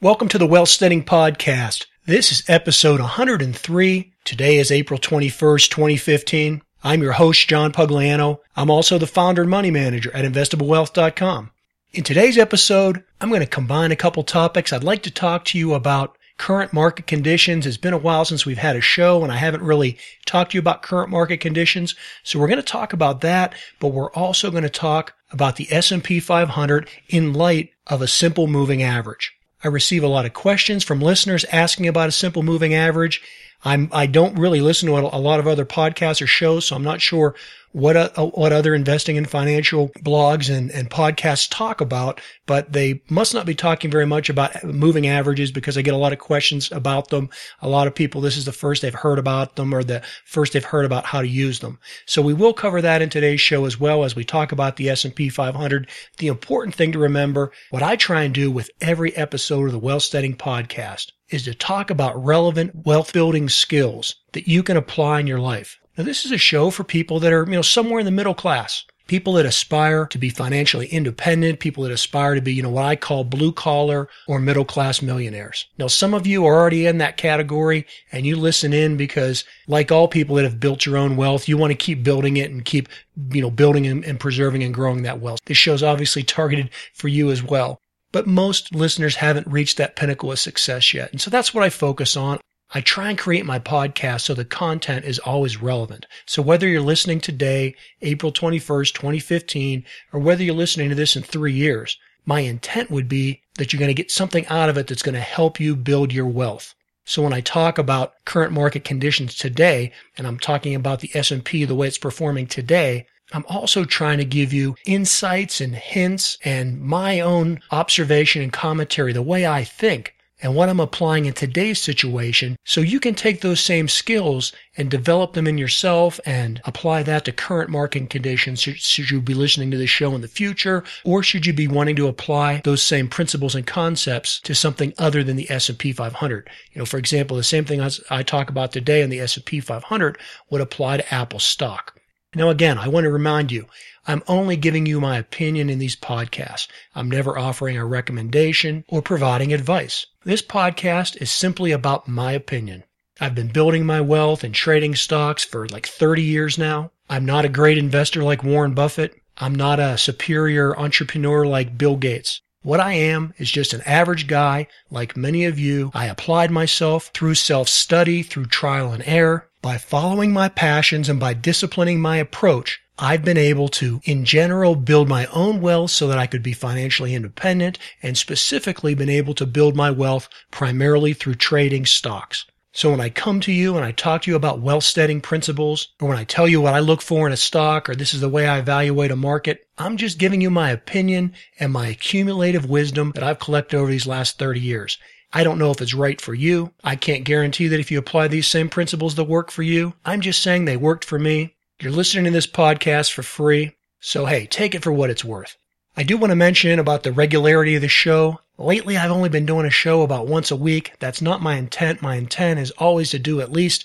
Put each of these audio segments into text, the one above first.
Welcome to the Wealthsteading Podcast. This is episode 103. Today is April 21st, 2015. I'm your host, John Pugliano. I'm also the founder and money manager at investablewealth.com. In today's episode, I'm going to combine a couple topics. I'd like to talk to you about current market conditions. It's been a while since we've had a show, and I haven't really talked to you about current market conditions. So we're going to talk about that, but we're also going to talk about the S&P 500 in light of a simple moving average. I receive a lot of questions from listeners asking about a simple moving average. I don't really listen to a lot of other podcasts or shows, so I'm not sure what other investing and financial blogs and podcasts talk about, but they must not be talking very much about moving averages because I get a lot of questions about them. A lot of people, this is the first they've heard about them or the first they've heard about how to use them. So we will cover that in today's show as well as we talk about the S&P 500. The important thing to remember, what I try and do with every episode of the Wealthsteading Podcast is to talk about relevant wealth building skills that you can apply in your life. Now, this is a show for people that are, somewhere in the middle class, people that aspire to be financially independent, people that aspire to be, what I call blue collar or middle class millionaires. Now, some of you are already in that category and you listen in because, like all people that have built your own wealth, you want to keep building it and keep, building and preserving and growing that wealth. This show's obviously targeted for you as well. But most listeners haven't reached that pinnacle of success yet. And so that's what I focus on. I try and create my podcast so the content is always relevant. So whether you're listening today, April 21st, 2015, or whether you're listening to this in 3 years, my intent would be that you're going to get something out of it that's going to help you build your wealth. So when I talk about current market conditions today, and I'm talking about the S&P, the way it's performing today, I'm also trying to give you insights and hints and my own observation and commentary, the way I think and what I'm applying in today's situation, so you can take those same skills and develop them in yourself and apply that to current market conditions. Should you be listening to this show in the future, or should you be wanting to apply those same principles and concepts to something other than the S&P 500? For example, the same thing I talk about today in the S&P 500 would apply to Apple stock. Now, again, I want to remind you, I'm only giving you my opinion in these podcasts. I'm never offering a recommendation or providing advice. This podcast is simply about my opinion. I've been building my wealth and trading stocks for like 30 years now. I'm not a great investor like Warren Buffett. I'm not a superior entrepreneur like Bill Gates. What I am is just an average guy like many of you. I applied myself through self-study, through trial and error. By following my passions and by disciplining my approach, I've been able to, in general, build my own wealth so that I could be financially independent, and specifically been able to build my wealth primarily through trading stocks. So when I come to you and I talk to you about wealth-steading principles, or when I tell you what I look for in a stock, or this is the way I evaluate a market, I'm just giving you my opinion and my accumulative wisdom that I've collected over these last 30 years. I don't know if it's right for you. I can't guarantee that if you apply these same principles that work for you. I'm just saying they worked for me. You're listening to this podcast for free. So hey, take it for what it's worth. I do want to mention about the regularity of the show. Lately, I've only been doing a show about once a week. That's not my intent. My intent is always to do at least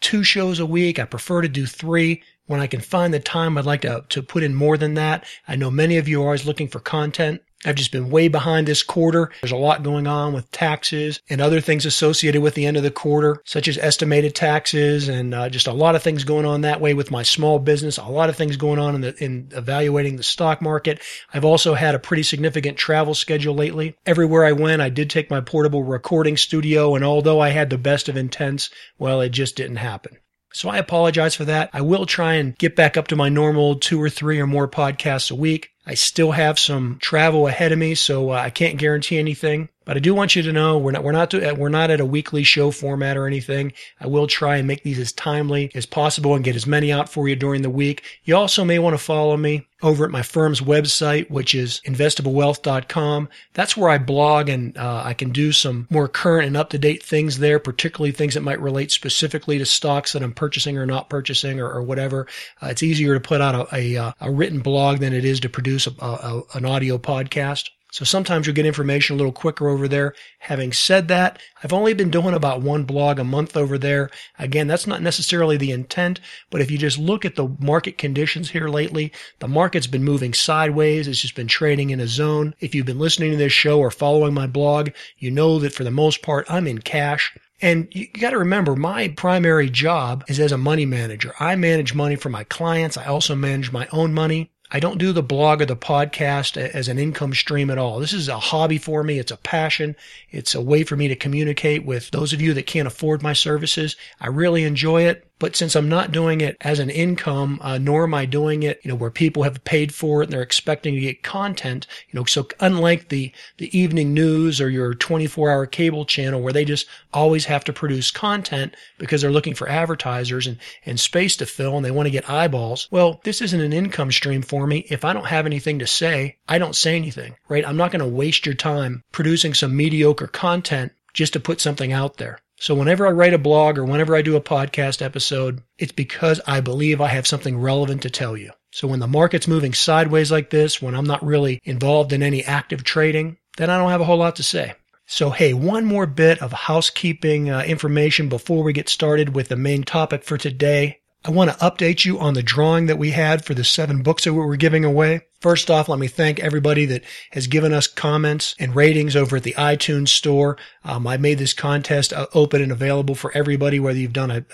two shows a week. I prefer to do three. When I can find the time, I'd like to put in more than that. I know many of you are always looking for content. I've just been way behind this quarter. There's a lot going on with taxes and other things associated with the end of the quarter, such as estimated taxes and just a lot of things going on that way with my small business, a lot of things going on in evaluating the stock market. I've also had a pretty significant travel schedule lately. Everywhere I went, I did take my portable recording studio, and although I had the best of intents, well, it just didn't happen. So I apologize for that. I will try and get back up to my normal 2 or 3 or more podcasts a week. I still have some travel ahead of me, so I can't guarantee anything. But I do want you to know we're not at a weekly show format or anything. I will try and make these as timely as possible and get as many out for you during the week. You also may want to follow me over at my firm's website, which is investablewealth.com. That's where I blog, and I can do some more current and up-to-date things there, particularly things that might relate specifically to stocks that I'm purchasing or not purchasing or whatever. It's easier to put out a written blog than it is to produce an audio podcast. So sometimes you'll get information a little quicker over there. Having said that, I've only been doing about one blog a month over there. Again, that's not necessarily the intent, but if you just look at the market conditions here lately, the market's been moving sideways. It's just been trading in a zone. If you've been listening to this show or following my blog, you know that for the most part, I'm in cash. And you got to remember, my primary job is as a money manager. I manage money for my clients. I also manage my own money. I don't do the blog or the podcast as an income stream at all. This is a hobby for me. It's a passion. It's a way for me to communicate with those of you that can't afford my services. I really enjoy it. But since I'm not doing it as an income, nor am I doing it, where people have paid for it and they're expecting to get content, so unlike the evening news or your 24-hour cable channel where they just always have to produce content because they're looking for advertisers and space to fill and they want to get eyeballs. Well, this isn't an income stream for me. If I don't have anything to say, I don't say anything, right? I'm not going to waste your time producing some mediocre content just to put something out there. So whenever I write a blog or whenever I do a podcast episode, it's because I believe I have something relevant to tell you. So when the market's moving sideways like this, when I'm not really involved in any active trading, then I don't have a whole lot to say. So hey, one more bit of housekeeping information before we get started with the main topic for today. I want to update you on the drawing that we had for the 7 books that we were giving away. First off, let me thank everybody that has given us comments and ratings over at the iTunes store. I made this contest open and available for everybody, whether you've done a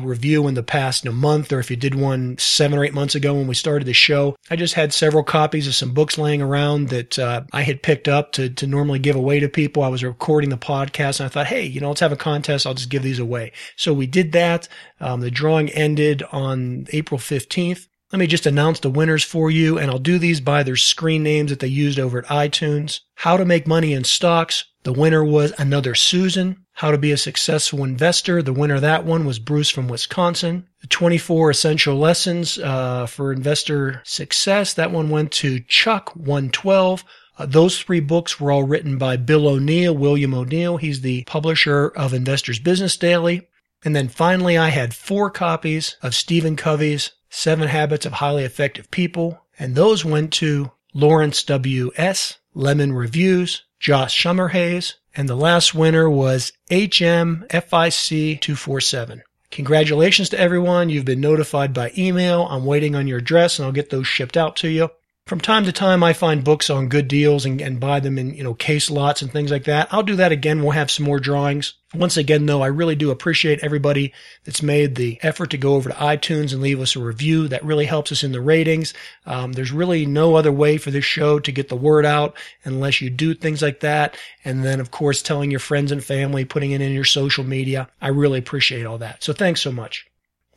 review in the past month or if you did one 7 or 8 months ago when we started the show. I just had several copies of some books laying around that I had picked up to normally give away to people. I was recording the podcast and I thought, hey, let's have a contest. I'll just give these away. So we did that. The drawing ended on April 15th. Let me just announce the winners for you, and I'll do these by their screen names that they used over at iTunes. How to Make Money in Stocks. The winner was Another Susan. How to Be a Successful Investor. The winner of that one was Bruce from Wisconsin. The 24 Essential Lessons for Investor Success. That one went to Chuck 112. Those 3 books were all written by Bill O'Neill, William O'Neill. He's the publisher of Investor's Business Daily. And then finally, I had 4 copies of Stephen Covey's Seven Habits of Highly Effective People, and those went to Lawrence W.S., Lemon Reviews, Josh Summerhays, and the last winner was HMFIC247. Congratulations to everyone. You've been notified by email. I'm waiting on your address, and I'll get those shipped out to you. From time to time, I find books on good deals and buy them in, case lots and things like that. I'll do that again. We'll have some more drawings. Once again, though, I really do appreciate everybody that's made the effort to go over to iTunes and leave us a review. That really helps us in the ratings. There's really no other way for this show to get the word out unless you do things like that. And then, of course, telling your friends and family, putting it in your social media. I really appreciate all that. So thanks so much.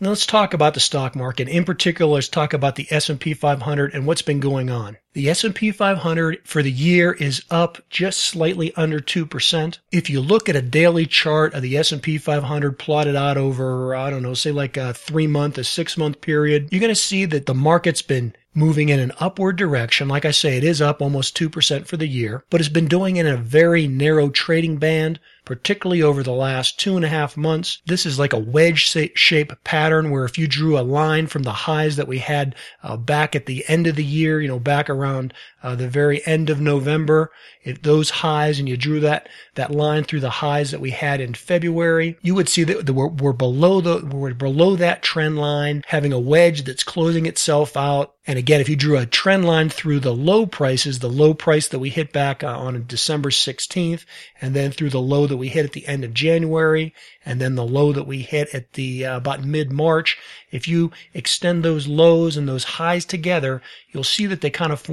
Now let's talk about the stock market. In particular, let's talk about the S&P 500 and what's been going on. The S&P 500 for the year is up just slightly under 2%. If you look at a daily chart of the S&P 500 plotted out over, say like a 3-month, a 6-month period, you're going to see that the market's been moving in an upward direction. Like I say, it is up almost 2% for the year, but it's been doing it in a very narrow trading band, particularly over the last 2.5 months. This is like a wedge-shaped pattern where if you drew a line from the highs that we had back at the end of the year, back around the very end of November, if those highs, and you drew that line through the highs that we had in February, you would see that we're below that trend line, having a wedge that's closing itself out. And again, if you drew a trend line through the low prices, the low price that we hit back on December 16th, and then through the low that we hit at the end of January, and then the low that we hit at the about mid-March, if you extend those lows and those highs together, you'll see that they kind of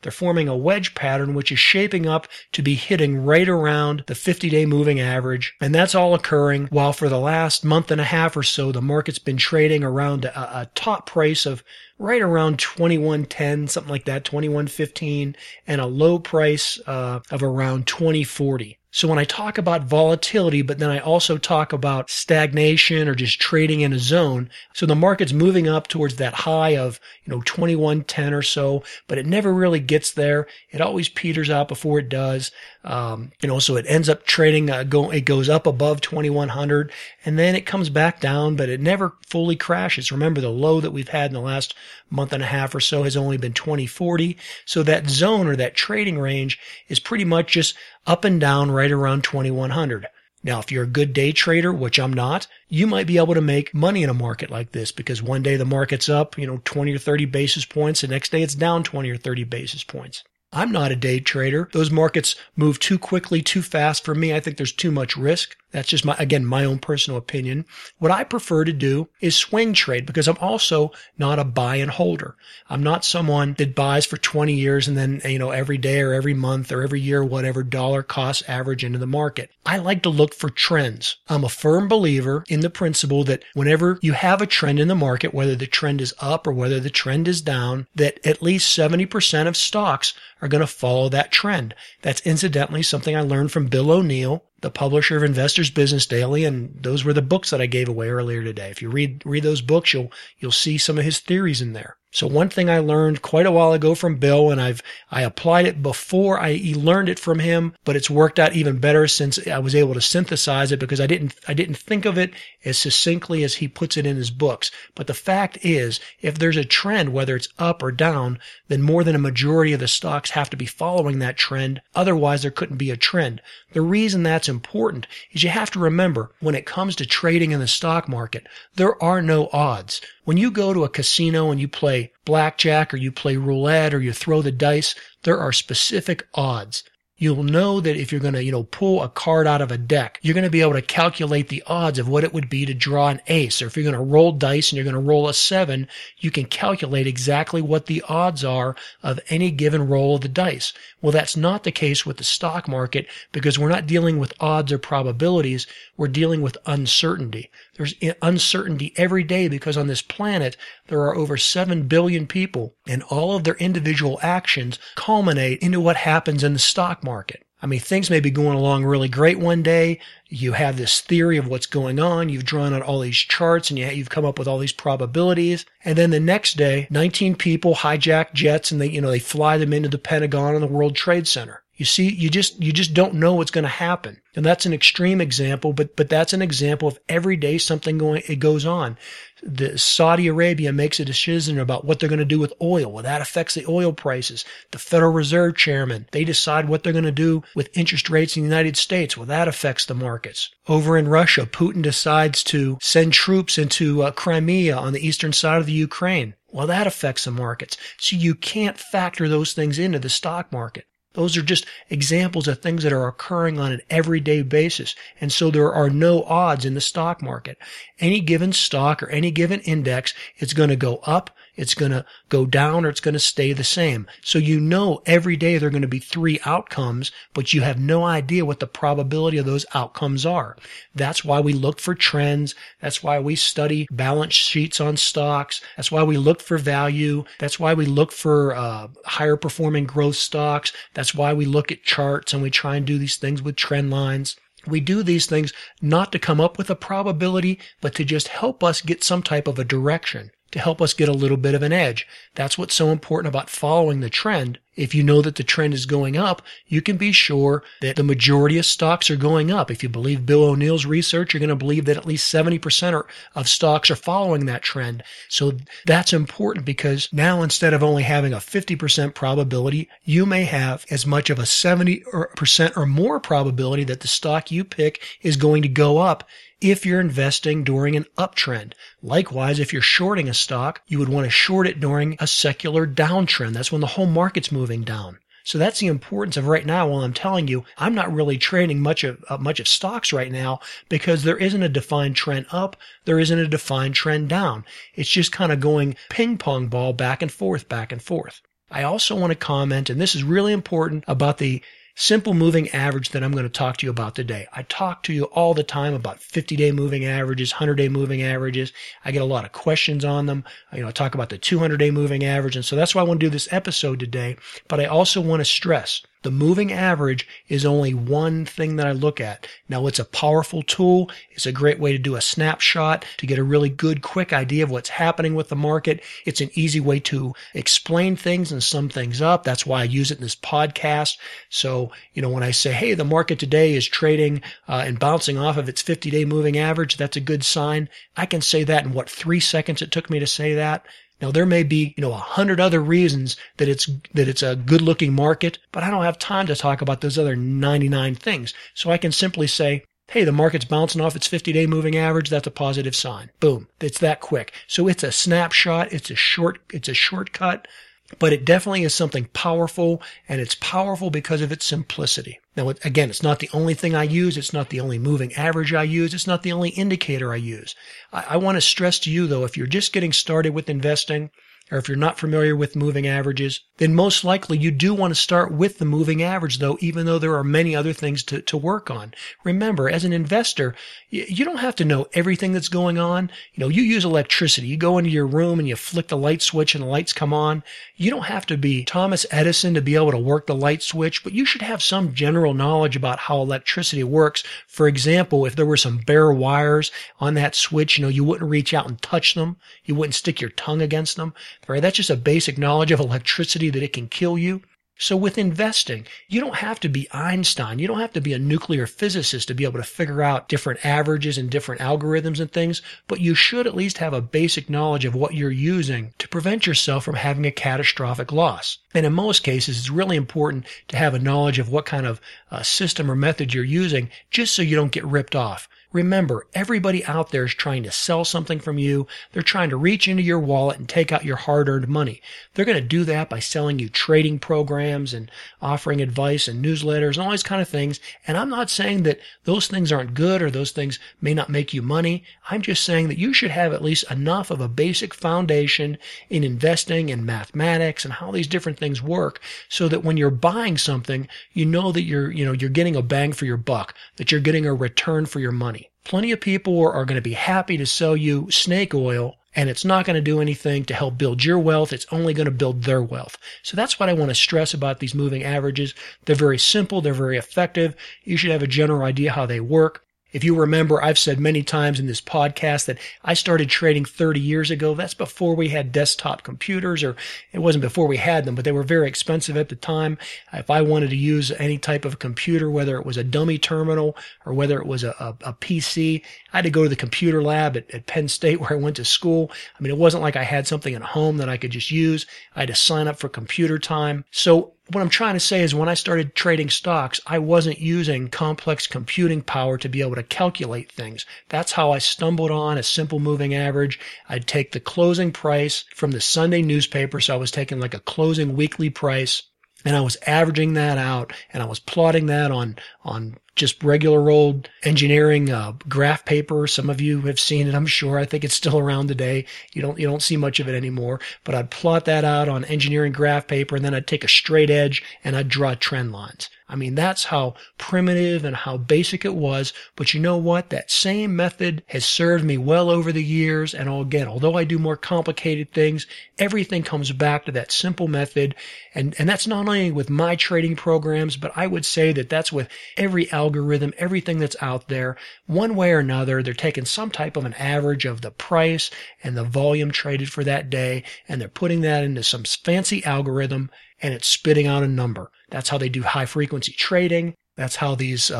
they're forming a wedge pattern, which is shaping up to be hitting right around the 50-day moving average. And that's all occurring while for the last month and a half or so, the market's been trading around a top price of right around 21.10, something like that, 21.15, and a low price of around 20.40. So when I talk about volatility, but then I also talk about stagnation or just trading in a zone. So the market's moving up towards that high of, 2110 or so, but it never really gets there. It always peters out before it does. So it ends up trading, it goes up above 2100 and then it comes back down, but it never fully crashes. Remember, the low that we've had in the last month and a half or so has only been 2040. So that zone or that trading range is pretty much just up and down right around 2100. Now, if you're a good day trader, which I'm not, you might be able to make money in a market like this because one day the market's up, 20 or 30 basis points. The next day it's down 20 or 30 basis points. I'm not a day trader. Those markets move too quickly, too fast for me. I think there's too much risk. That's just my own personal opinion. What I prefer to do is swing trade because I'm also not a buy and holder. I'm not someone that buys for 20 years and then, every day or every month or every year, whatever dollar cost average into the market. I like to look for trends. I'm a firm believer in the principle that whenever you have a trend in the market, whether the trend is up or whether the trend is down, that at least 70% of stocks are going to follow that trend. That's incidentally something I learned from Bill O'Neill, the publisher of Investor's Business Daily, and those were the books that I gave away earlier today. If you read those books, you'll see some of his theories in there. So one thing I learned quite a while ago from Bill, and I applied it before I learned it from him, but it's worked out even better since I was able to synthesize it because I didn't think of it as succinctly as he puts it in his books. But the fact is, if there's a trend, whether it's up or down, then more than a majority of the stocks have to be following that trend. Otherwise, there couldn't be a trend. The reason that's important is you have to remember when it comes to trading in the stock market, there are no odds. When you go to a casino and you play blackjack or you play roulette or you throw the dice, there are specific odds. You'll know that if you're going to, pull a card out of a deck, you're going to be able to calculate the odds of what it would be to draw an ace. Or if you're going to roll dice and you're going to roll a 7, you can calculate exactly what the odds are of any given roll of the dice. Well, that's not the case with the stock market because we're not dealing with odds or probabilities. We're dealing with uncertainty. There's uncertainty every day because on this planet, there are over 7 billion people and all of their individual actions culminate into what happens in the stock market. I mean, things may be going along really great one day. You have this theory of what's going on. You've drawn out all these charts and you've come up with all these probabilities. And then the next day, 19 people hijack jets and they fly them into the Pentagon and the World Trade Center. You see, you just don't know what's going to happen. And that's an extreme example, but that's an example of every day it goes on. The Saudi Arabia makes a decision about what they're going to do with oil. Well, that affects the oil prices. The Federal Reserve chairman, they decide what they're going to do with interest rates in the United States. Well, that affects the markets. Over in Russia, Putin decides to send troops into Crimea on the eastern side of the Ukraine. Well, that affects the markets. So you can't factor those things into the stock market. Those are just examples of things that are occurring on an everyday basis. And so there are no odds in the stock market. Any given stock or any given index, it's going to go up, it's going to go down, or it's going to stay the same. So every day there are going to be 3 outcomes, but you have no idea what the probability of those outcomes are. That's why we look for trends. That's why we study balance sheets on stocks. That's why we look for value. That's why we look for higher performing growth stocks. That's why we look at charts and we try and do these things with trend lines. We do these things not to come up with a probability, but to just help us get some type of a direction, to help us get a little bit of an edge. That's what's so important about following the trend. If you know that the trend is going up, you can be sure that the majority of stocks are going up. If you believe Bill O'Neill's research, you're going to believe that at least 70% of stocks are following that trend. So that's important because now instead of only having a 50% probability, you may have as much of a 70% or more probability that the stock you pick is going to go up if you're investing during an uptrend. Likewise, if you're shorting a stock, you would want to short it during a secular downtrend. That's when the whole market's moving down. So that's the importance of right now. While I'm telling you, I'm not really trading much of stocks right now because there isn't a defined trend up. There isn't a defined trend down. It's just kind of going ping pong ball back and forth, back and forth. I also want to comment, and this is really important, about the simple moving average that I'm going to talk to you about today. I talk to you all the time about 50-day moving averages, 100-day moving averages. I get a lot of questions on them. I talk about the 200-day moving average. And so that's why I want to do this episode today. But I also want to stress The moving average is only one thing that I look at. Now, it's a powerful tool. It's a great way to do a snapshot to get a really good, quick idea of what's happening with the market. It's an easy way to explain things and sum things up. That's why I use it in this podcast. So, when I say, hey, the market today is trading and bouncing off of its 50-day moving average, that's a good sign. I can say that in 3 seconds it took me to say that. Now, there may be, 100 other reasons that it's a good-looking market, but I don't have time to talk about those other 99 things. So I can simply say, hey, the market's bouncing off its 50-day moving average. That's a positive sign. Boom. It's that quick. So it's a snapshot. It's a shortcut, but it definitely is something powerful, and it's powerful because of its simplicity. Now, again, it's not the only thing I use. It's not the only moving average I use. It's not the only indicator I use. I want to stress to you, though, if you're just getting started with investing, or if you're not familiar with moving averages, then most likely you do want to start with the moving average, though, even though there are many other things to work on. Remember, as an investor, you don't have to know everything that's going on. You use electricity. You go into your room and you flick the light switch and the lights come on. You don't have to be Thomas Edison to be able to work the light switch, but you should have some general knowledge about how electricity works. For example, if there were some bare wires on that switch, you wouldn't reach out and touch them. You wouldn't stick your tongue against them. Right? That's just a basic knowledge of electricity that it can kill you. So with investing, you don't have to be Einstein. You don't have to be a nuclear physicist to be able to figure out different averages and different algorithms and things, but you should at least have a basic knowledge of what you're using to prevent yourself from having a catastrophic loss. And in most cases, it's really important to have a knowledge of what kind of system or method you're using just so you don't get ripped off. Remember, everybody out there is trying to sell something from you. They're trying to reach into your wallet and take out your hard-earned money. They're going to do that by selling you trading programs and offering advice and newsletters and all these kind of things. And I'm not saying that those things aren't good or those things may not make you money. I'm just saying that you should have at least enough of a basic foundation in investing and mathematics and how these different things work so that when you're buying something, you know that you're getting a bang for your buck, that you're getting a return for your money. Plenty of people are going to be happy to sell you snake oil, and it's not going to do anything to help build your wealth. It's only going to build their wealth. So that's what I want to stress about these moving averages. They're very simple. They're very effective. You should have a general idea how they work. If you remember, I've said many times in this podcast that I started trading 30 years ago. That's before we had desktop computers, or it wasn't before we had them, but they were very expensive at the time. If I wanted to use any type of computer, whether it was a dummy terminal or whether it was a PC, I had to go to the computer lab at Penn State where I went to school. I mean, it wasn't like I had something at home that I could just use. I had to sign up for computer time. So what I'm trying to say is when I started trading stocks, I wasn't using complex computing power to be able to calculate things. That's how I stumbled on a simple moving average. I'd take the closing price from the Sunday newspaper. So I was taking like a closing weekly price, and I was averaging that out, and I was plotting that on just regular old engineering graph paper. Some of you have seen it, I'm sure. I think it's still around today. You don't see much of it anymore. But I'd plot that out on engineering graph paper, and then I'd take a straight edge and I'd draw trend lines. I mean, that's how primitive and how basic it was. But you know what? That same method has served me well over the years. And again, although I do more complicated things, everything comes back to that simple method. And that's not only with my trading programs, but I would say that that's with every algorithm, everything that's out there. One way or another, they're taking some type of an average of the price and the volume traded for that day, and they're putting that into some fancy algorithm, and it's spitting out a number. That's how they do high-frequency trading. That's how these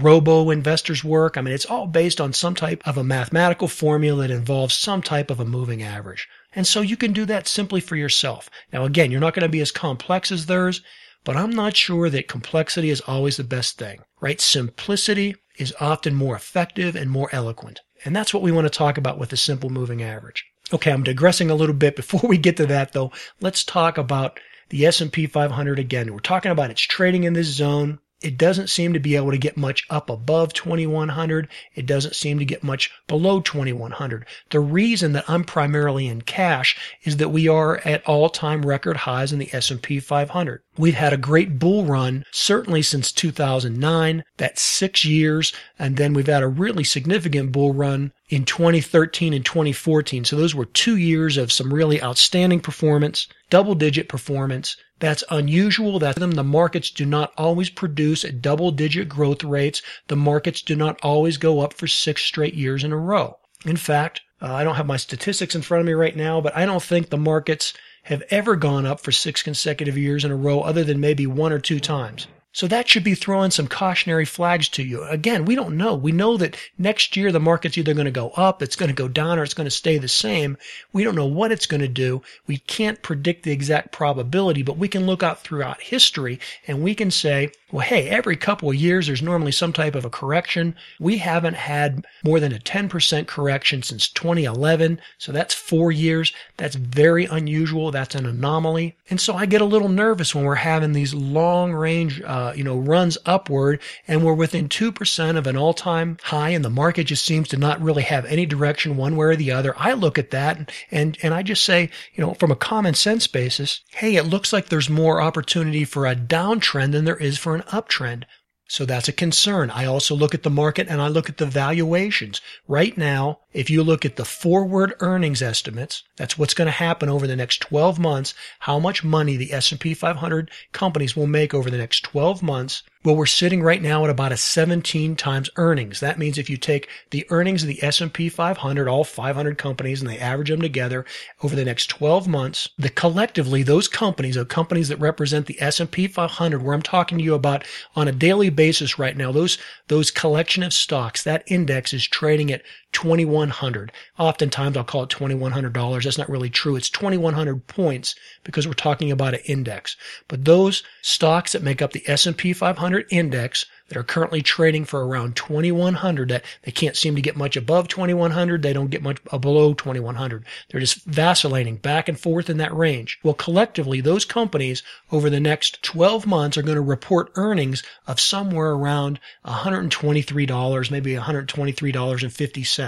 robo investors work. I mean, it's all based on some type of a mathematical formula that involves some type of a moving average. And so you can do that simply for yourself. Now, again, you're not going to be as complex as theirs, but I'm not sure that complexity is always the best thing, right? Simplicity is often more effective and more eloquent. And that's what we want to talk about with the simple moving average. Okay, I'm digressing a little bit. Before we get to that, though, let's talk about the S&P 500 again. We're talking about it's trading in this zone. It doesn't seem to be able to get much up above 2100. It doesn't seem to get much below 2100. The reason that I'm primarily in cash is that we are at all-time record highs in the S&P 500. We've had a great bull run, certainly since 2009. That's 6 years. And then we've had a really significant bull run in 2013 and 2014. So those were 2 years of some really outstanding performance, double-digit performance. That's unusual. That's them. The markets do not always produce double-digit growth rates. The markets do not always go up for 6 straight years in a row. In fact, I don't have my statistics in front of me right now, but I don't think the markets have ever gone up for 6 consecutive years in a row other than maybe 1 or 2 times. So that should be throwing some cautionary flags to you. Again, we don't know. We know that next year the market's either going to go up, it's going to go down, or it's going to stay the same. We don't know what it's going to do. We can't predict the exact probability, but we can look out throughout history and we can say, well, hey, every couple of years there's normally some type of a correction. We haven't had more than a 10% correction since 2011. So that's 4 years. That's very unusual. That's an anomaly. And so I get a little nervous when we're having these long range, runs upward, and we're within 2% of an all-time high, and the market just seems to not really have any direction one way or the other. I look at that and I just say, from a common sense basis, hey, it looks like there's more opportunity for a downtrend than there is for an uptrend. So that's a concern. I also look at the market and I look at the valuations. Right now, if you look at the forward earnings estimates, that's what's going to happen over the next 12 months, how much money the S&P 500 companies will make over the next 12 months. Well, we're sitting right now at about a 17 times earnings. That means if you take the earnings of the S&P 500, all 500 companies, and they average them together over the next 12 months, collectively those companies, the companies that represent the S&P 500, where I'm talking to you about on a daily basis right now, those collection of stocks, that index is trading at $2,100. Oftentimes I'll call it $2,100. That's not really true. It's 2,100 points because we're talking about an index. But those stocks that make up the S&P 500 index that are currently trading for around 2,100, that they can't seem to get much above 2,100. They don't get much below 2,100. They're just vacillating back and forth in that range. Well, collectively, those companies over the next 12 months are going to report earnings of somewhere around $123, maybe $123.50.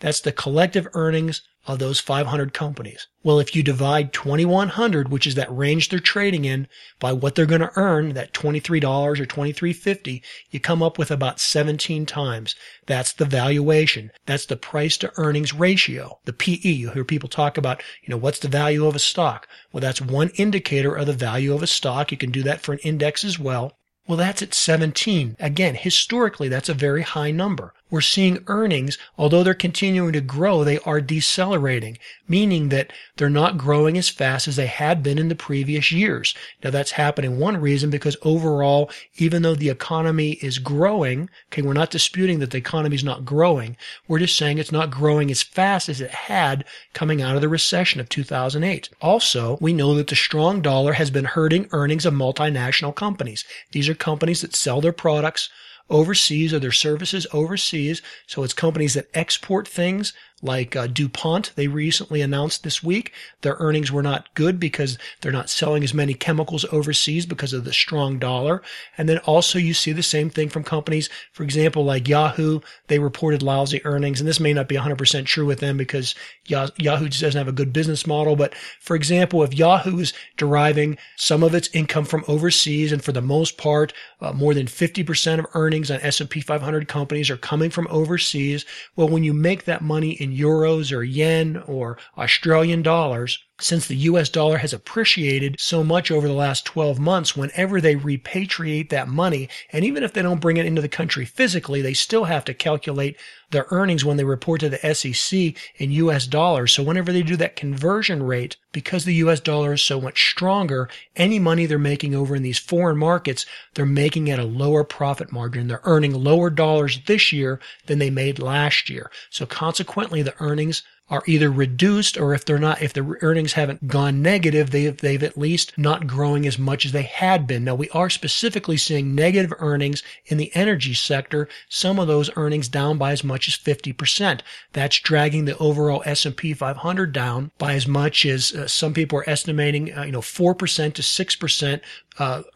That's the collective earnings of those 500 companies. Well, if you divide 2,100, which is that range they're trading in, by what they're going to earn, that $23 or $23.50, you come up with about 17 times. That's the valuation. That's the price to earnings ratio, the PE. You hear people talk about, what's the value of a stock? Well, that's one indicator of the value of a stock. You can do that for an index as well. Well, that's at 17. Again, historically, that's a very high number. We're seeing earnings, although they're continuing to grow, they are decelerating, meaning that they're not growing as fast as they had been in the previous years. Now, that's happening one reason because overall, even though the economy is growing, we're not disputing that the economy is not growing. We're just saying it's not growing as fast as it had coming out of the recession of 2008. Also, we know that the strong dollar has been hurting earnings of multinational companies. These are companies that sell their products overseas or their services overseas. So it's companies that export things like DuPont. They recently announced this week their earnings were not good because they're not selling as many chemicals overseas because of the strong dollar. And then also you see the same thing from companies, for example, like Yahoo. They reported lousy earnings. And this may not be 100% true with them because Yahoo just doesn't have a good business model. But for example, if Yahoo is deriving some of its income from overseas, and for the most part, more than 50% of earnings on S&P 500 companies are coming from overseas. Well, when you make that money in euros or yen or Australian dollars, since the US dollar has appreciated so much over the last 12 months, whenever they repatriate that money, and even if they don't bring it into the country physically, they still have to calculate their earnings when they report to the SEC in US dollars. So whenever they do that conversion rate, because the US dollar is so much stronger, any money they're making over in these foreign markets, they're making at a lower profit margin. They're earning lower dollars this year than they made last year. So consequently, the earnings are either reduced, or if the earnings haven't gone negative, they've at least not growing as much as they had been. Now, we are specifically seeing negative earnings in the energy sector, some of those earnings down by as much as 50%. That's dragging the overall S&P 500 down by as much as some people are estimating, 4% to 6%.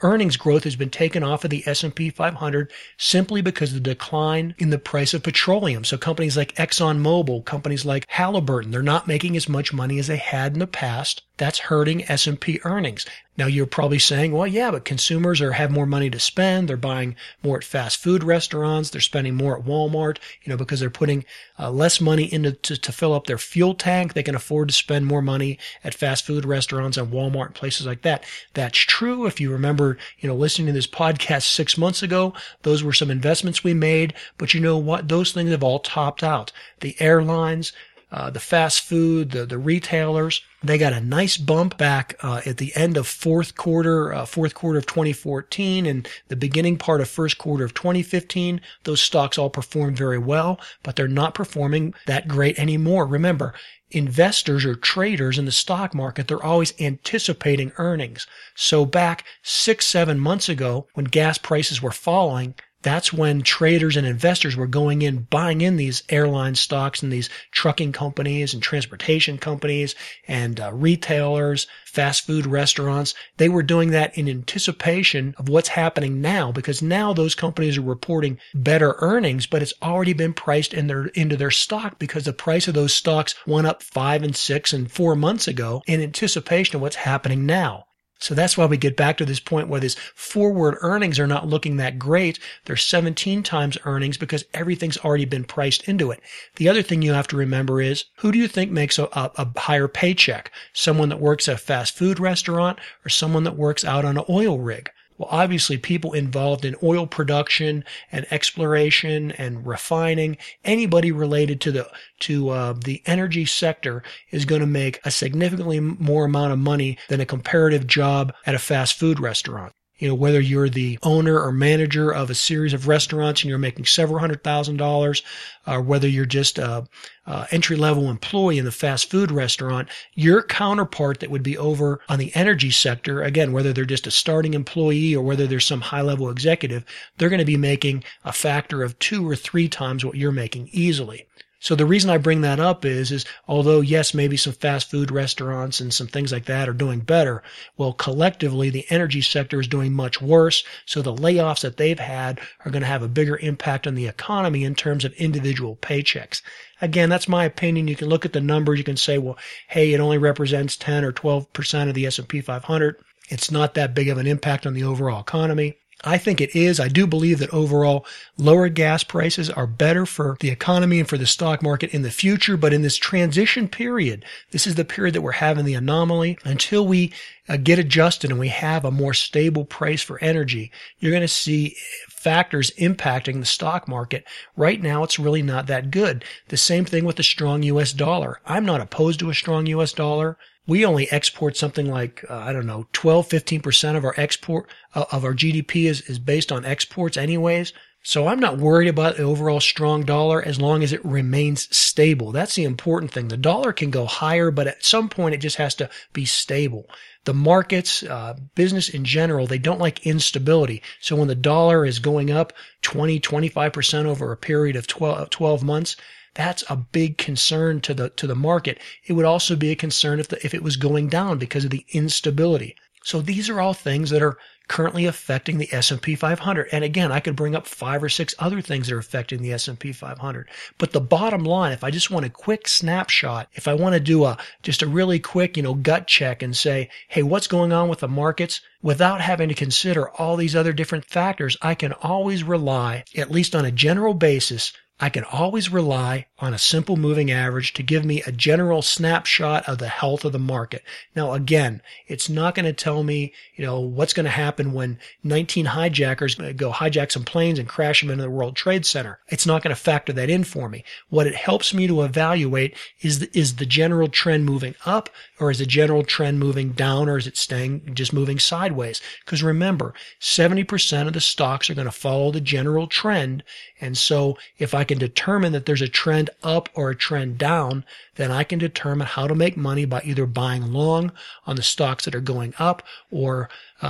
Earnings growth has been taken off of the S&P 500 simply because of the decline in the price of petroleum. So companies like Exxon Mobil, companies like Halliburton, they're not making as much money as they had in the past. That's hurting S&P earnings. Now you're probably saying, well, yeah, but consumers have more money to spend. They're buying more at fast food restaurants. They're spending more at Walmart, because they're putting less money to fill up their fuel tank. They can afford to spend more money at fast food restaurants and Walmart and places like that. That's true. If you remember, listening to this podcast 6 months ago, those were some investments we made. But you know what? Those things have all topped out. The airlines, the fast food, the retailers, they got a nice bump back at the end of fourth quarter of 2014 and the beginning part of first quarter of 2015. Those stocks all performed very well, but they're not performing that great anymore. Remember, investors or traders in the stock market, they're always anticipating earnings. So back 6-7 months ago when gas prices were falling, that's when traders and investors were going in, buying in these airline stocks and these trucking companies and transportation companies and retailers, fast food restaurants. They were doing that in anticipation of what's happening now, because now those companies are reporting better earnings, but it's already been priced into their stock, because the price of those stocks went up 5 and 6 and 4 months ago in anticipation of what's happening now. So that's why we get back to this point where these forward earnings are not looking that great. They're 17 times earnings because everything's already been priced into it. The other thing you have to remember is, who do you think makes a higher paycheck? Someone that works at a fast food restaurant or someone that works out on an oil rig? Well, obviously people involved in oil production and exploration and refining, anybody related to the energy sector is going to make a significantly more amount of money than a comparative job at a fast food restaurant. Whether you're the owner or manager of a series of restaurants and you're making several $100,000, or whether you're just an entry-level employee in the fast food restaurant, your counterpart that would be over on the energy sector, again, whether they're just a starting employee or whether they're some high-level executive, they're going to be making a factor of 2 or 3 times what you're making easily. So the reason I bring that up is although, yes, maybe some fast food restaurants and some things like that are doing better, well, collectively, the energy sector is doing much worse. So the layoffs that they've had are going to have a bigger impact on the economy in terms of individual paychecks. Again, that's my opinion. You can look at the numbers. You can say, well, hey, it only represents 10 or 12% of the S&P 500. It's not that big of an impact on the overall economy. I think it is. I do believe that overall lower gas prices are better for the economy and for the stock market in the future. But in this transition period, this is the period that we're having the anomaly. Until we get adjusted and we have a more stable price for energy, you're going to see factors impacting the stock market. Right now, it's really not that good. The same thing with the strong U.S. dollar. I'm not opposed to a strong U.S. dollar. We only export something like, 12-15% of our export of our GDP is based on exports anyways. So I'm not worried about the overall strong dollar as long as it remains stable. That's the important thing. The dollar can go higher, but at some point it just has to be stable. The markets, business in general, they don't like instability. So when the dollar is going up 20-25% over a period of 12 months, that's a big concern to the market. It would also be a concern if it was going down because of the instability. So these are all things that are currently affecting the S&P 500. And again, I could bring up 5 or 6 other things that are affecting the S&P 500. But the bottom line, if I just want a quick snapshot, if I want to do just a really quick, gut check and say, hey, what's going on with the markets? Without having to consider all these other different factors, I can always rely, at least on a general basis, I can always rely on a simple moving average to give me a general snapshot of the health of the market. Now, again, it's not going to tell me, what's going to happen when 19 hijackers go hijack some planes and crash them into the World Trade Center. It's not going to factor that in for me. What it helps me to evaluate is the general trend moving up, or is the general trend moving down, or is it staying just moving sideways? Because remember, 70% of the stocks are going to follow the general trend. And so if I can determine that there's a trend up or a trend down, then I can determine how to make money by either buying long on the stocks that are going up or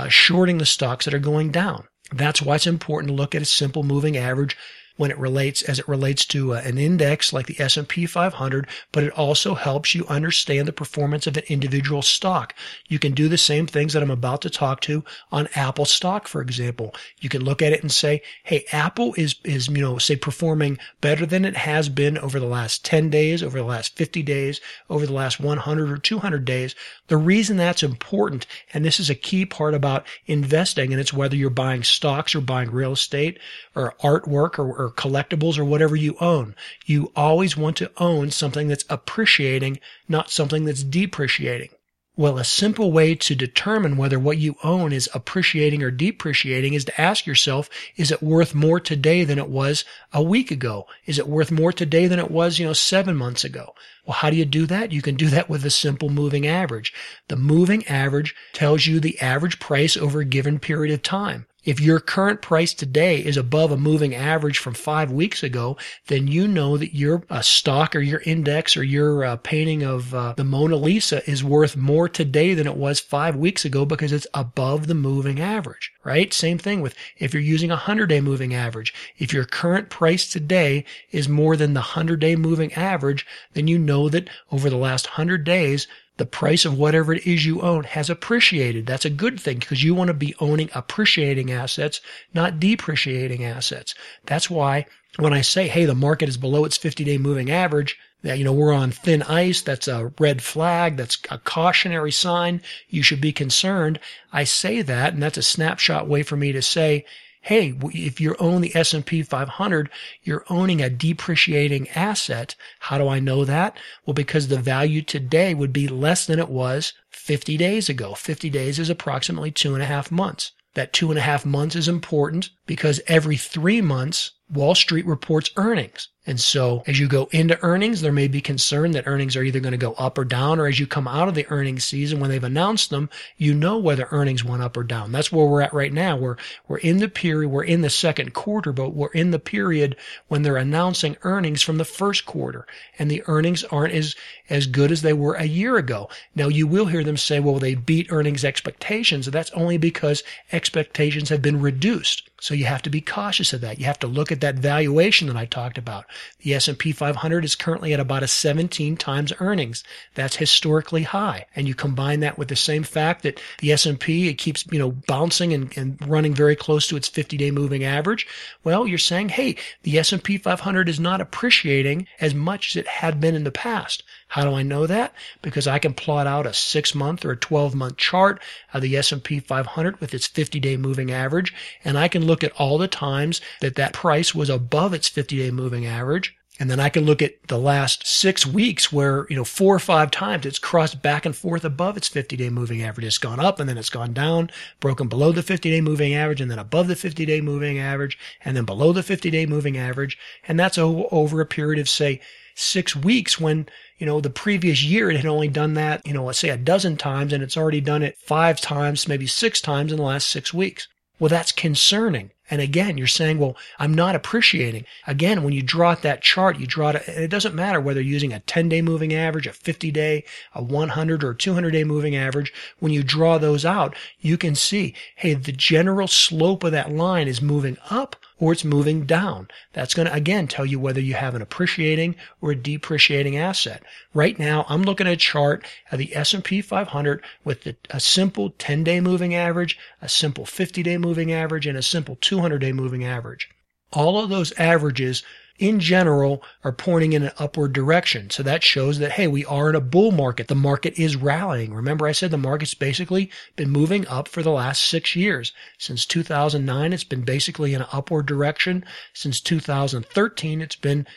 shorting the stocks that are going down. That's why it's important to look at a simple moving average when it relates, as it relates to an index like the S&P 500, but it also helps you understand the performance of an individual stock. You can do the same things that I'm about to talk to on Apple stock, for example. You can look at it and say, hey, Apple is, you know, say performing better than it has been over the last 10 days, over the last 50 days, over the last 100 or 200 days. The reason that's important, and this is a key part about investing, and it's whether you're buying stocks or buying real estate or artwork or collectibles or whatever you own, you always want to own something that's appreciating, not something that's depreciating. Well, a simple way to determine whether what you own is appreciating or depreciating is to ask yourself, is it worth more today than it was a week ago? Is it worth more today than it was, 7 months ago? Well, how do you do that? You can do that with a simple moving average. The moving average tells you the average price over a given period of time. If your current price today is above a moving average from 5 weeks ago, then you know that your stock or your index or your painting of the Mona Lisa is worth more today than it was 5 weeks ago because it's above the moving average, right? Same thing with if you're using a 100-day moving average. If your current price today is more than the 100-day moving average, then you know that over the last 100 days, the price of whatever it is you own has appreciated. That's a good thing because you want to be owning appreciating assets, not depreciating assets. That's why when I say, hey, the market is below its 50-day moving average, that, we're on thin ice, that's a red flag, that's a cautionary sign, you should be concerned. I say that, and that's a snapshot way for me to say, hey, if you own the S&P 500, you're owning a depreciating asset. How do I know that? Well, because the value today would be less than it was 50 days ago. 50 days is approximately 2.5 months. That 2.5 months is important because every 3 months, Wall Street reports earnings. And so as you go into earnings, there may be concern that earnings are either going to go up or down, or as you come out of the earnings season, when they've announced them, you know whether earnings went up or down. That's where we're at right now. We're in the period, we're in the second quarter, but we're in the period when they're announcing earnings from the first quarter, and the earnings aren't as good as they were a year ago. Now you will hear them say, well, they beat earnings expectations. That's only because expectations have been reduced. So you have to be cautious of that. You have to look at that valuation that I talked about. The S&P 500 is currently at about a 17 times earnings. That's historically high. And you combine that with the same fact that the S&P, it keeps, bouncing and running very close to its 50-day moving average. Well, you're saying, hey, the S&P 500 is not appreciating as much as it had been in the past. How do I know that? Because I can plot out a 6-month or a 12-month chart of the S&P 500 with its 50-day moving average, and I can look at all the times that price was above its 50-day moving average. And then I can look at the last 6 weeks where, 4 or 5 times it's crossed back and forth above its 50-day moving average. It's gone up and then it's gone down, broken below the 50-day moving average and then above the 50-day moving average and then below the 50-day moving average. And that's over a period of, say, 6 weeks when, the previous year it had only done that, let's say a dozen times, and it's already done it 5 times, maybe 6 times in the last 6 weeks. Well, that's concerning. And again, you're saying, well, I'm not appreciating. Again, when you draw out that chart, it doesn't matter whether you're using a 10-day moving average, a 50-day, a 100 or 200-day moving average. When you draw those out, you can see, hey, the general slope of that line is moving up or it's moving down. That's going to, again, tell you whether you have an appreciating or a depreciating asset. Right now, I'm looking at a chart of the S&P 500 with a simple 10-day moving average, a simple 50-day moving average, and a simple 200-day moving average. All of those averages in general are pointing in an upward direction. So that shows that, hey, we are in a bull market. The market is rallying. Remember I said the market's basically been moving up for the last 6 years. Since 2009, it's been basically in an upward direction. Since 2013, it's been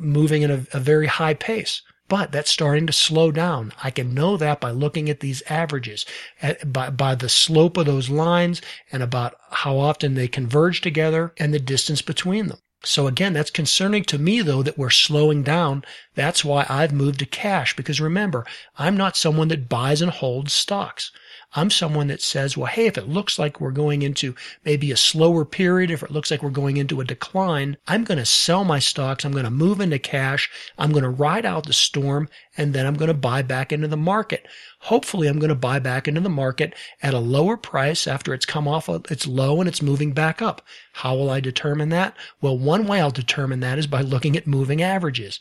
moving at a very high pace. But that's starting to slow down. I can know that by looking at these averages, by the slope of those lines and about how often they converge together and the distance between them. So again, that's concerning to me, though, that we're slowing down. That's why I've moved to cash, because remember, I'm not someone that buys and holds stocks. I'm someone that says, well, hey, if it looks like we're going into maybe a slower period, if it looks like we're going into a decline, I'm going to sell my stocks. I'm going to move into cash. I'm going to ride out the storm, and then I'm going to buy back into the market. Hopefully, I'm going to buy back into the market at a lower price after it's come off its low and it's moving back up. How will I determine that? Well, one way I'll determine that is by looking at moving averages.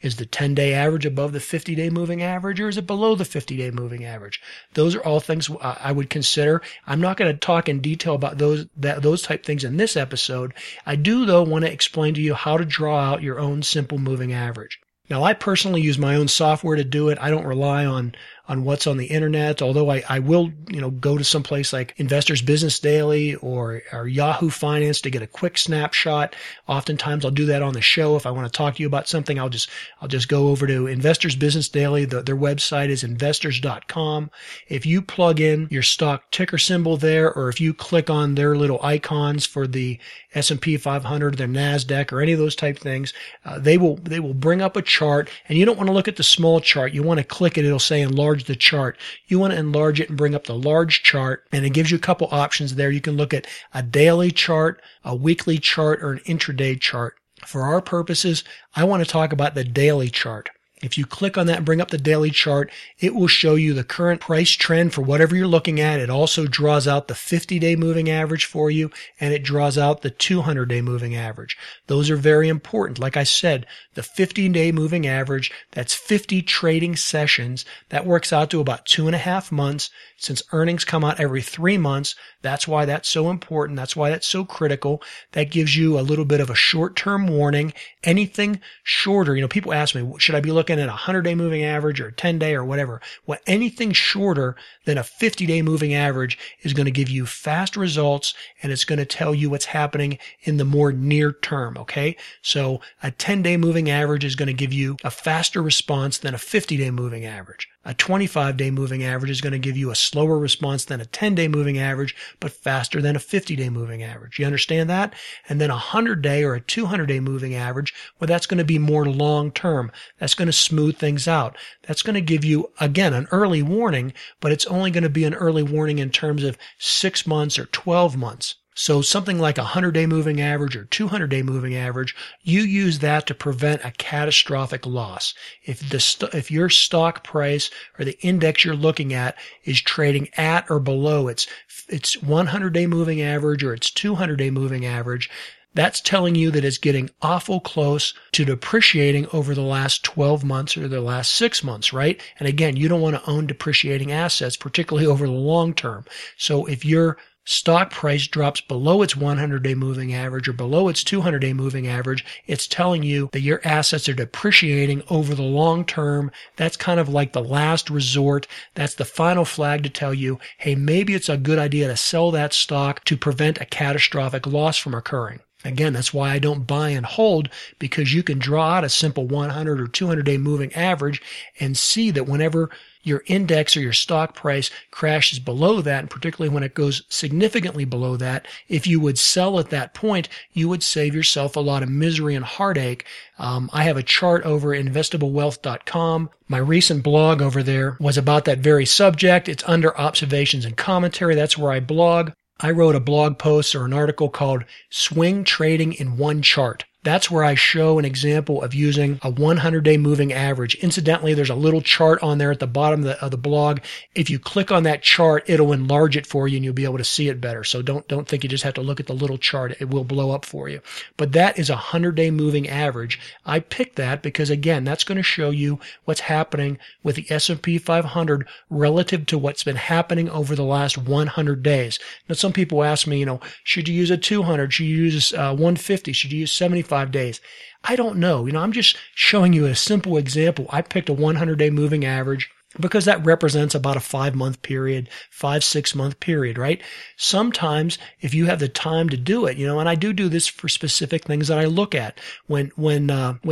Is the 10-day average above the 50-day moving average, or is it below the 50-day moving average? Those are all things I would consider. I'm not going to talk in detail about those type things in this episode. I do, though, want to explain to you how to draw out your own simple moving average. Now, I personally use my own software to do it. I don't rely on what's on the internet, although I will, go to some place like Investor's Business Daily or Yahoo Finance to get a quick snapshot. Oftentimes I'll do that on the show. If I want to talk to you about something, I'll just go over to Investor's Business Daily. Their website is investors.com. If you plug in your stock ticker symbol there, or if you click on their little icons for the S&P 500, their Nasdaq, or any of those type things, they will bring up a chart, and you don't want to look at the small chart. You want to click it. It'll say enlarge the chart. You want to enlarge it and bring up the large chart, and it gives you a couple options there. You can look at a daily chart, a weekly chart, or an intraday chart. For our purposes, I want to talk about the daily chart. If you click on that and bring up the daily chart, it will show you the current price trend for whatever you're looking at. It also draws out the 50-day moving average for you, and it draws out the 200-day moving average. Those are very important. Like I said, the 50-day moving average, that's 50 trading sessions. That works out to about 2.5 months. Since earnings come out every 3 months, that's why that's so important. That's why that's so critical. That gives you a little bit of a short-term warning. Anything shorter, people ask me, should I be looking at a 100-day moving average or a 10-day or whatever? Well, anything shorter than a 50-day moving average is going to give you fast results, and it's going to tell you what's happening in the more near term, okay? So a 10-day moving average is going to give you a faster response than a 50-day moving average. A 25-day moving average is going to give you a slower response than a 10-day moving average, but faster than a 50-day moving average. You understand that? And then a 100-day or a 200-day moving average, well, that's going to be more long-term. That's going to smooth things out. That's going to give you, again, an early warning, but it's only going to be an early warning in terms of 6 months or 12 months. So something like a 100-day moving average or 200-day moving average, you use that to prevent a catastrophic loss. If your stock price or the index you're looking at is trading at or below its 100-day moving average or its 200-day moving average, that's telling you that it's getting awful close to depreciating over the last 12 months or the last 6 months, right? And again, you don't want to own depreciating assets, particularly over the long term. So if your stock price drops below its 100-day moving average or below its 200-day moving average, it's telling you that your assets are depreciating over the long term. That's kind of like the last resort. That's the final flag to tell you, hey, maybe it's a good idea to sell that stock to prevent a catastrophic loss from occurring. Again, that's why I don't buy and hold, because you can draw out a simple 100 or 200-day moving average and see that whenever your index or your stock price crashes below that, and particularly when it goes significantly below that, if you would sell at that point, you would save yourself a lot of misery and heartache. I have a chart over at investablewealth.com. My recent blog over there was about that very subject. It's under observations and commentary. That's where I blog. I wrote a blog post or an article called Swing Trading in One Chart. That's where I show an example of using a 100-day moving average. Incidentally, there's a little chart on there at the bottom of the blog. If you click on that chart, it'll enlarge it for you and you'll be able to see it better. So don't think you just have to look at the little chart. It will blow up for you. But that is a 100-day moving average. I picked that because, again, that's going to show you what's happening with the S&P 500 relative to what's been happening over the last 100 days. Now, some people ask me, should you use a 200? Should you use 150? Should you use 75? 5 days. I don't know. I'm just showing you a simple example. I picked a 100-day moving average because that represents about a 5-6 month period, right? Sometimes if you have the time to do it, and I do this for specific things that I look at. When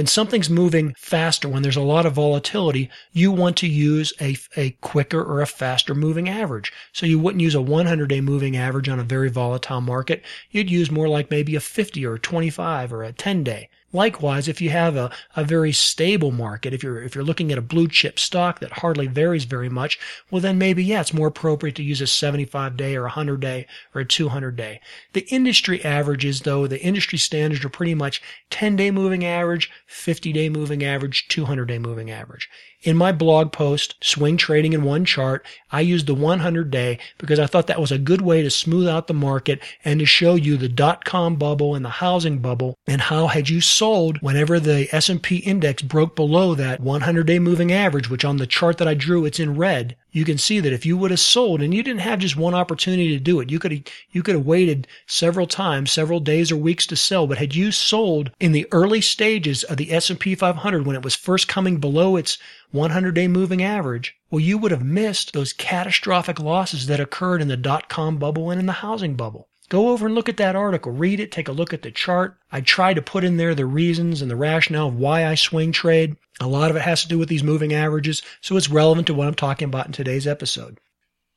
something's moving faster, when there's a lot of volatility, you want to use a quicker or a faster moving average. So you wouldn't use a 100-day moving average on a very volatile market. You'd use more like maybe a 50 or a 25 or a 10-day. Likewise, if you have a very stable market, if you're looking at a blue chip stock that hardly varies very much, well then maybe, yeah, it's more appropriate to use a 75-day or a 100-day or a 200-day. The industry averages, though, the industry standards are pretty much 10-day moving average, 50-day moving average, 200-day moving average. In my blog post, Swing Trading in One Chart, I used the 100-day because I thought that was a good way to smooth out the market and to show you the dot-com bubble and the housing bubble and how had you sold whenever the S&P index broke below that 100-day moving average, which on the chart that I drew, it's in red. You can see that if you would have sold and you didn't have just one opportunity to do it, you could have waited several times, several days or weeks to sell. But had you sold in the early stages of the S&P 500 when it was first coming below its 100-day moving average, well, you would have missed those catastrophic losses that occurred in the dot-com bubble and in the housing bubble. Go over and look at that article, read it, take a look at the chart. I try to put in there the reasons and the rationale of why I swing trade. A lot of it has to do with these moving averages, so it's relevant to what I'm talking about in today's episode.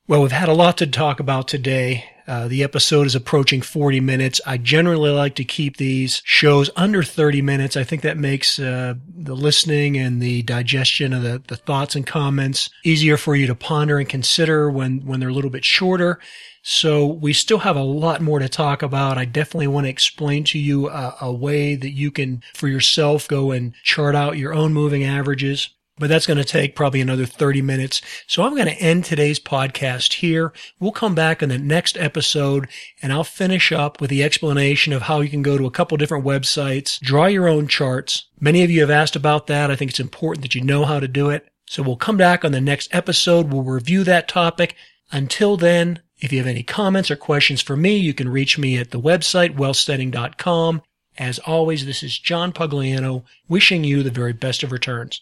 Well, we've had a lot to talk about today. The episode is approaching 40 minutes. I generally like to keep these shows under 30 minutes. I think that makes the listening and the digestion of the thoughts and comments easier for you to ponder and consider when they're a little bit shorter. So we still have a lot more to talk about. I definitely want to explain to you a way that you can, for yourself, go and chart out your own moving averages. But that's going to take probably another 30 minutes. So I'm going to end today's podcast here. We'll come back in the next episode and I'll finish up with the explanation of how you can go to a couple different websites, draw your own charts. Many of you have asked about that. I think it's important that you know how to do it. So we'll come back on the next episode. We'll review that topic. Until then, if you have any comments or questions for me, you can reach me at the website, wealthsteading.com. As always, this is John Pugliano, wishing you the very best of returns.